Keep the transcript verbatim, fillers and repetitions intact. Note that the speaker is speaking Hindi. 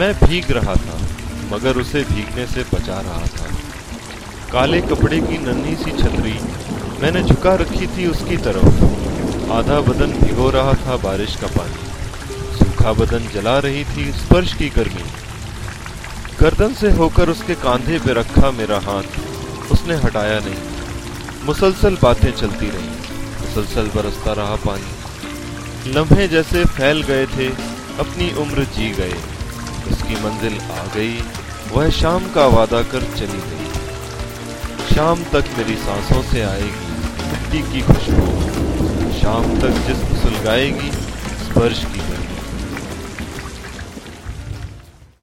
मैं भीग रहा था मगर उसे भीगने से बचा रहा था। काले कपड़े की नन्ही सी छतरी मैंने झुका रखी थी उसकी तरफ। आधा बदन भिगो रहा था बारिश का पानी, सूखा बदन जला रही थी स्पर्श की गर्मी। गर्दन से होकर उसके कांधे पे रखा मेरा हाथ, उसने हटाया नहीं। मुसलसल बातें चलती रहीं, मुसलसल बरसता रहा पानी। लम्हे जैसे फैल गए थे, अपनी उम्र जी गए। उसकी मंजिल आ गई, वह शाम का वादा कर चली गई। शाम तक मेरी सांसों से आएगी मिट्टी की खुशबू, शाम तक जिस्म सुलगाएगी स्पर्श की।